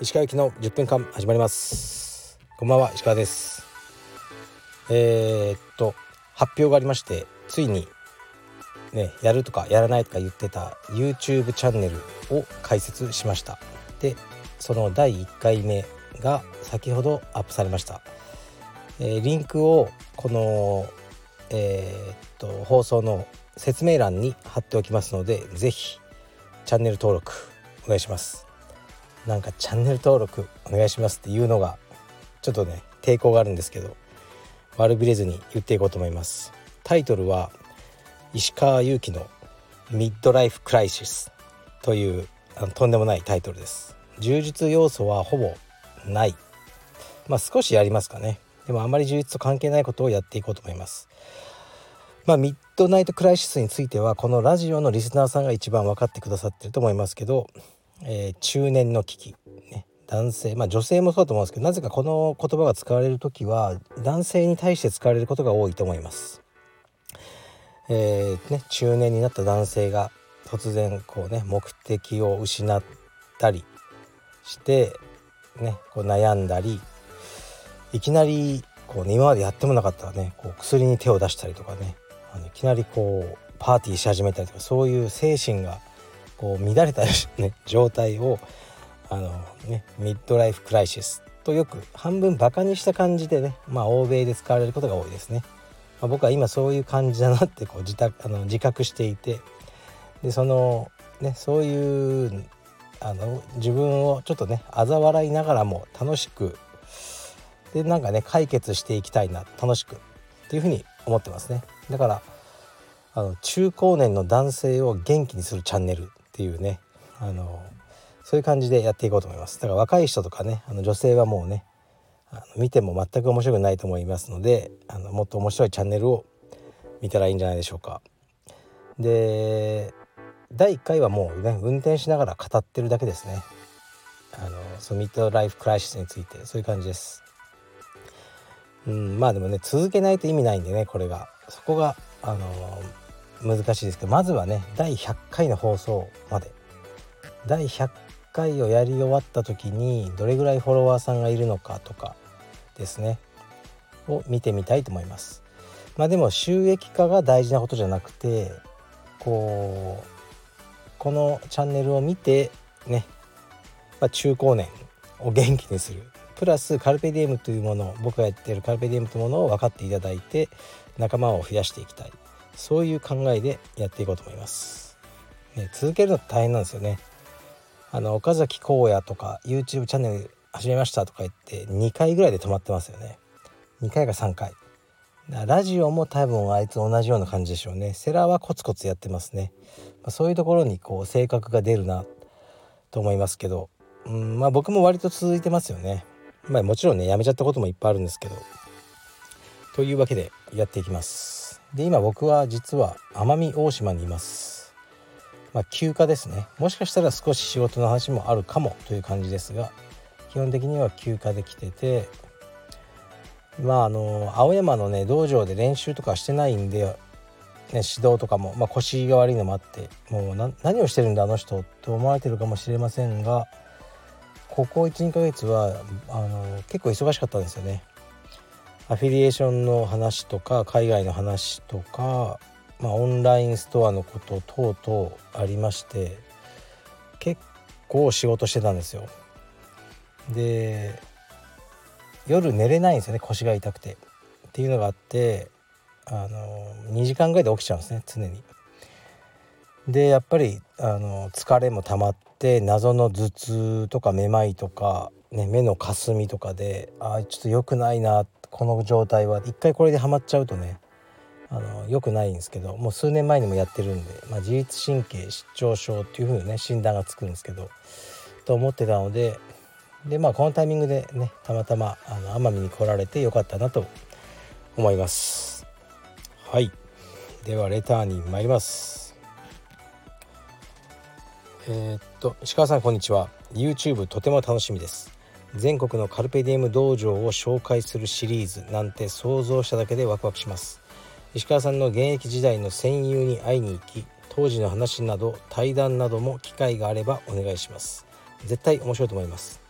石川行きの10分間始まります。こんばんは、石川です。発表がありまして、ついにね、やるとかやらないとか言ってた YouTube チャンネルを開設しました。で、その第1回目が先ほどアップされました。リンクをこの、放送の説明欄に貼っておきますので、ぜひチャンネル登録お願いします。なんかチャンネル登録お願いしますっていうのがちょっとね、抵抗があるんですけど、悪びれずに言っていこうと思います。タイトルは石川祐希のミッドライフクライシスというとんでもないタイトルです。充実要素はほぼない、少しやりますかね。でもあまり充実と関係ないことをやっていこうと思います。ミッドナイトクライシスについてはこのラジオのリスナーさんが一番分かってくださってると思いますけど、中年の危機、男性、女性もそうだと思うんですけど、なぜかこの言葉が使われるときは男性に対して使われることが多いと思います。中年になった男性が突然目的を失ったりして、悩んだり、いきなり今までやってもなかったら薬に手を出したりとかいきなりパーティーし始めたりとか、そういう精神が乱れたり、状態をミッドライフクライシスとよく半分バカにした感じで欧米で使われることが多いですね。僕は今そういう感じだなって自覚していて、でそういう自分をちょっと嘲笑いながらも楽しくで解決していきたいな、楽しくっていうふうに思ってますね。だから中高年の男性を元気にするチャンネルっていうそういう感じでやっていこうと思います。だから若い人とか女性はもう見ても全く面白くないと思いますので、もっと面白いチャンネルを見たらいいんじゃないでしょうか。で、第1回はもう運転しながら語ってるだけですね。そのミッドライフクライシスについて、そういう感じです。でも続けないと意味ないんでこれがそこが、難しいですけど、まずは第100回の放送まで、第100回をやり終わった時にどれぐらいフォロワーさんがいるのかとかですねを見てみたいと思います。でも収益化が大事なことじゃなくて、このチャンネルを見て中高年を元気にするプラスカルペディエムというものを、僕がやっているカルペディエムというものを分かっていただいて仲間を増やしていきたい、そういう考えでやっていこうと思います、続けるの大変なんですよね。岡崎光也とか YouTube チャンネル始めましたとか言って2回ぐらいで止まってますよね。2回か3回。ラジオも多分あいつ同じような感じでしょうね。セラはコツコツやってますね、そういうところに性格が出るなと思いますけど、僕も割と続いてますよね。もちろんやめちゃったこともいっぱいあるんですけど、というわけでやっていきます。で、今僕は実は奄美大島にいます。休暇ですね。もしかしたら少し仕事の話もあるかもという感じですが、基本的には休暇で来てて、青山の道場で練習とかしてないんで、指導とかも、腰が悪いのもあって、もう何をしてるんだあの人と思われてるかもしれませんが、ここ 1,2 ヶ月は結構忙しかったんですよね。アフィリエーションの話とか海外の話とか、オンラインストアのこと等々ありまして、結構仕事してたんですよ。で、夜寝れないんですよね、腰が痛くてっていうのがあって、2時間ぐらいで起きちゃうんですね、常に。で、やっぱり疲れも溜まって、謎の頭痛とかめまいとか、目のかすみとかで、ちょっと良くないなこの状態は。一回これでハマっちゃうと良くないんですけど、もう数年前にもやってるんで、自律神経失調症っていう風に診断がつくんですけど、と思ってたので、でこのタイミングでたまたま奄美に来られてよかったなと思います。はい、ではレターに参ります。石川さんこんにちは。 YouTube とても楽しみです。全国のカルペディエム道場を紹介するシリーズなんて想像しただけでワクワクします。石川さんの現役時代の戦友に会いに行き、当時の話など対談なども機会があればお願いします。絶対面白いと思います。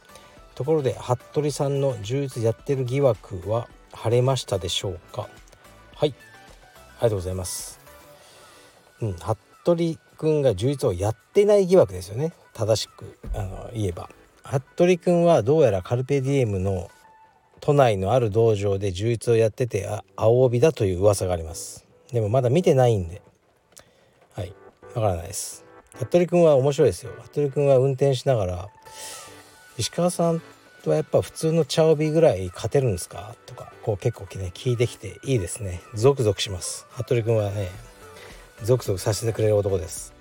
ところで服部さんの柔術やってる疑惑は晴れましたでしょうか。はい、ありがとうございます。服部くんが柔術をやってない疑惑ですよね。正しく言えば服部くんはどうやらカルペディエムの都内のある道場で柔術をやってて青帯だという噂があります。でもまだ見てないんではいわからないです。服部くんは面白いですよ。服部くんは運転しながら石川さんはやっぱ普通の茶帯ぐらい勝てるんですかとかこう結構、ね、聞いてきていいですね。ゾクゾクします。服部くんはねゾクゾクさせてくれる男です。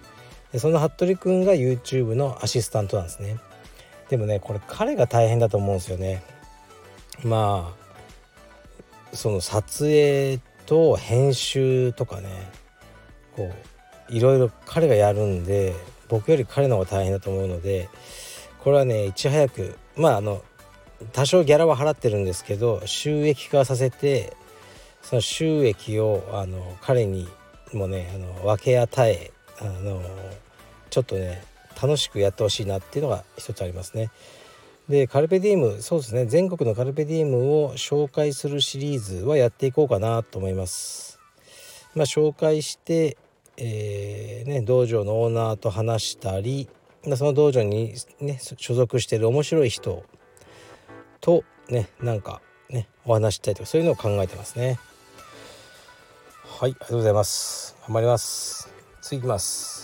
でその服部くんが YouTube のアシスタントなんですね。でもねこれ彼が大変だと思うんですよね。まあその撮影と編集とかねこういろいろ彼がやるんで僕より彼の方が大変だと思うのでこれはねいち早く多少ギャラは払ってるんですけど収益化させてその収益を彼にもね分け与えちょっとね楽しくやってほしいなっていうのが一つありますね。でカルペディエムそうですね全国のカルペディエムを紹介するシリーズはやっていこうかなと思います。紹介して、道場のオーナーと話したりその道場に、ね、所属している面白い人とねお話したりとかそういうのを考えてますね。はいありがとうございます。頑張ります。次いきます。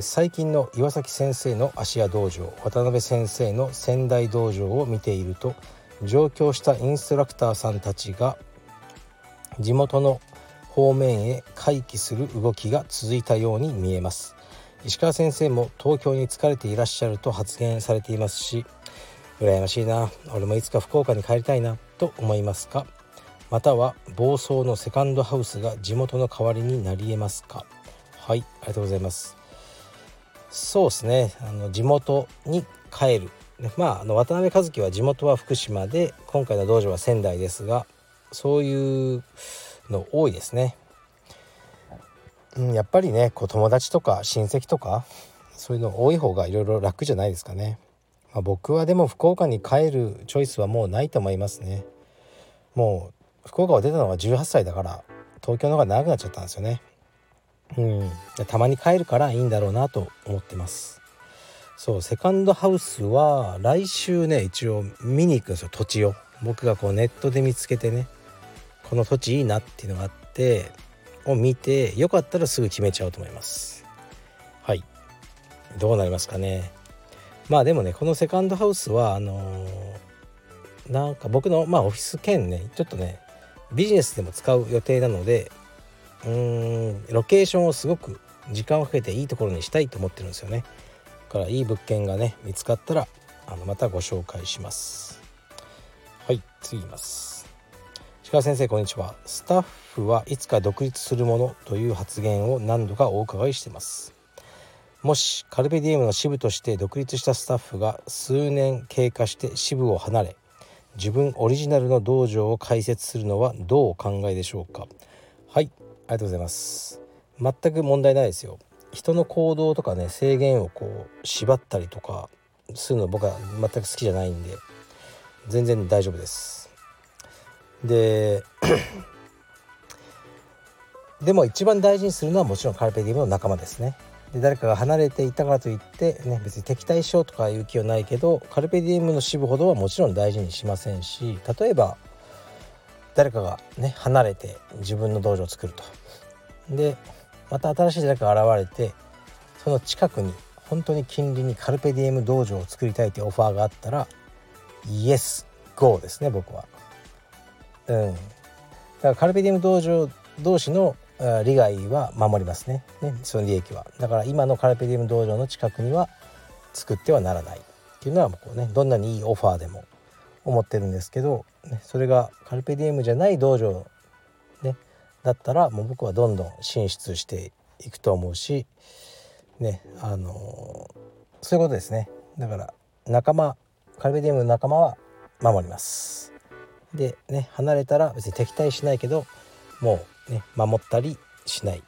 最近の岩崎先生の芦屋道場渡辺先生の仙台道場を見ていると上京したインストラクターさんたちが地元の方面へ回帰する動きが続いたように見えます。石川先生も東京に疲れていらっしゃると発言されていますし羨ましいな俺もいつか福岡に帰りたいなと思いますか。または房総のセカンドハウスが地元の代わりになり得ますか。はいありがとうございます。そうですね地元に帰る渡辺和樹は地元は福島で今回の道場は仙台ですがそういうの多いですね。やっぱりねこう友達とか親戚とかそういうの多い方がいろいろ楽じゃないですかね。僕はでも福岡に帰るチョイスはもうないと思いますね。もう福岡を出たのは18歳だから東京の方が長くなっちゃったんですよね。たまに帰るからいいんだろうなと思ってます。そうセカンドハウスは来週ね一応見に行くんですよ。土地を僕がこうネットで見つけてねこの土地いいなっていうのがあってを見てよかったらすぐ決めちゃうと思います。はいどうなりますかね。でもねこのセカンドハウスは僕のオフィス兼ねちょっとねビジネスでも使う予定なのでロケーションをすごく時間をかけていいところにしたいと思ってるんですよね。だからいい物件がね見つかったらまたご紹介します。はい次います。石川先生こんにちは。スタッフはいつか独立するものという発言を何度かお伺いしています。もしカルペディエムの支部として独立したスタッフが数年経過して支部を離れ自分オリジナルの道場を開設するのはどうお考えでしょうか。はいありがとうございます。全く問題ないですよ。人の行動とかね制限をこう縛ったりとかするの僕は全く好きじゃないんで全然大丈夫です。ででも一番大事にするのはもちろんカルペディエムの仲間ですね。で誰かが離れていたからといって、ね、別に敵対しようとかいう気はないけどカルペディエムの支部ほどはもちろん大事にしませんし例えば誰かがね離れて自分の道場を作るとでまた新しい誰かが現れてその近くに本当に近隣にカルペディエム道場を作りたいってオファーがあったらイエスゴーですね僕は。だからカルペディエム道場同士の利害は守りますね。その利益はだから今のカルペディエム道場の近くには作ってはならないっていうのはもう、どんなにいいオファーでも思ってるんですけど、それがカルペディエムじゃない道場、だったらもう僕はどんどん進出していくと思うし、そういうことですね。だからカルペディエムの仲間は守ります。で、離れたら別に敵対しないけどもう、ね、守ったりしない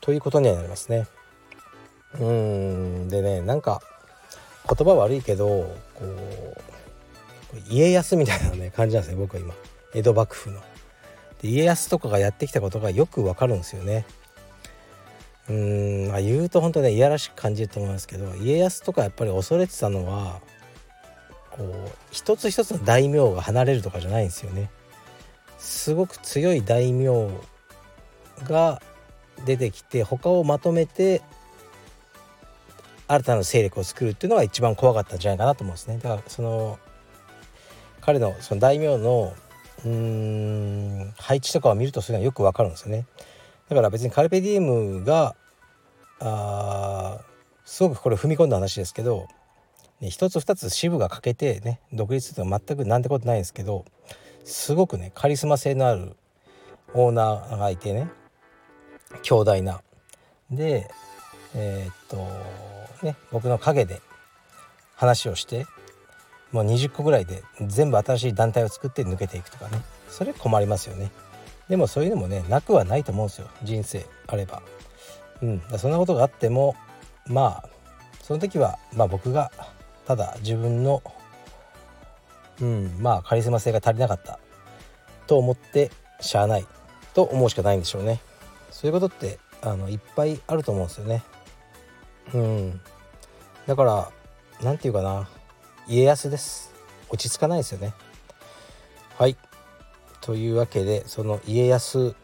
ということにはなりますね。でね、なんか言葉悪いけどこう家康みたいな、ね、感じなんですね。僕は今江戸幕府ので家康とかがやってきたことがよくわかるんですよね。言うと本当に、いやらしく感じると思いますけど、家康とかやっぱり恐れてたのはこう一つ一つの大名が離れるとかじゃないんですよね。すごく強い大名が出てきて他をまとめて新たな勢力を作るっていうのが一番怖かったんじゃないかなと思うんですね。だからその彼のその大名の配置とかを見るとそういうのはよくわかるんですよね。だから別にカルペディエムがすごくこれ踏み込んだ話ですけど、ね、一つ二つ支部が欠けてね独立するのは全くなんてことないんですけど、すごくねカリスマ性のあるオーナーがいてね、強大なでね、僕の陰で話をしてもう20個ぐらいで全部新しい団体を作って抜けていくとかね、それ困りますよね。でもそういうのもねなくはないと思うんですよ、人生あれば。だそんなことがあってもまあその時は、僕がただ自分のカリスマ性が足りなかったと思ってしゃあないと思うしかないんでしょうね。そういうことっていっぱいあると思うんですよね。だからなんていうかな、家康です。落ち着かないですよね。はい、というわけでその家康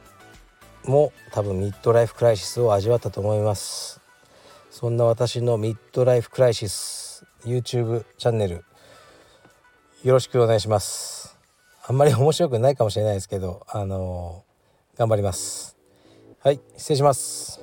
も多分ミッドライフクライシスを味わったと思います。そんな私のミッドライフクライシス YouTube チャンネルよろしくお願いします。あんまり面白くないかもしれないですけど頑張ります。はい、失礼します。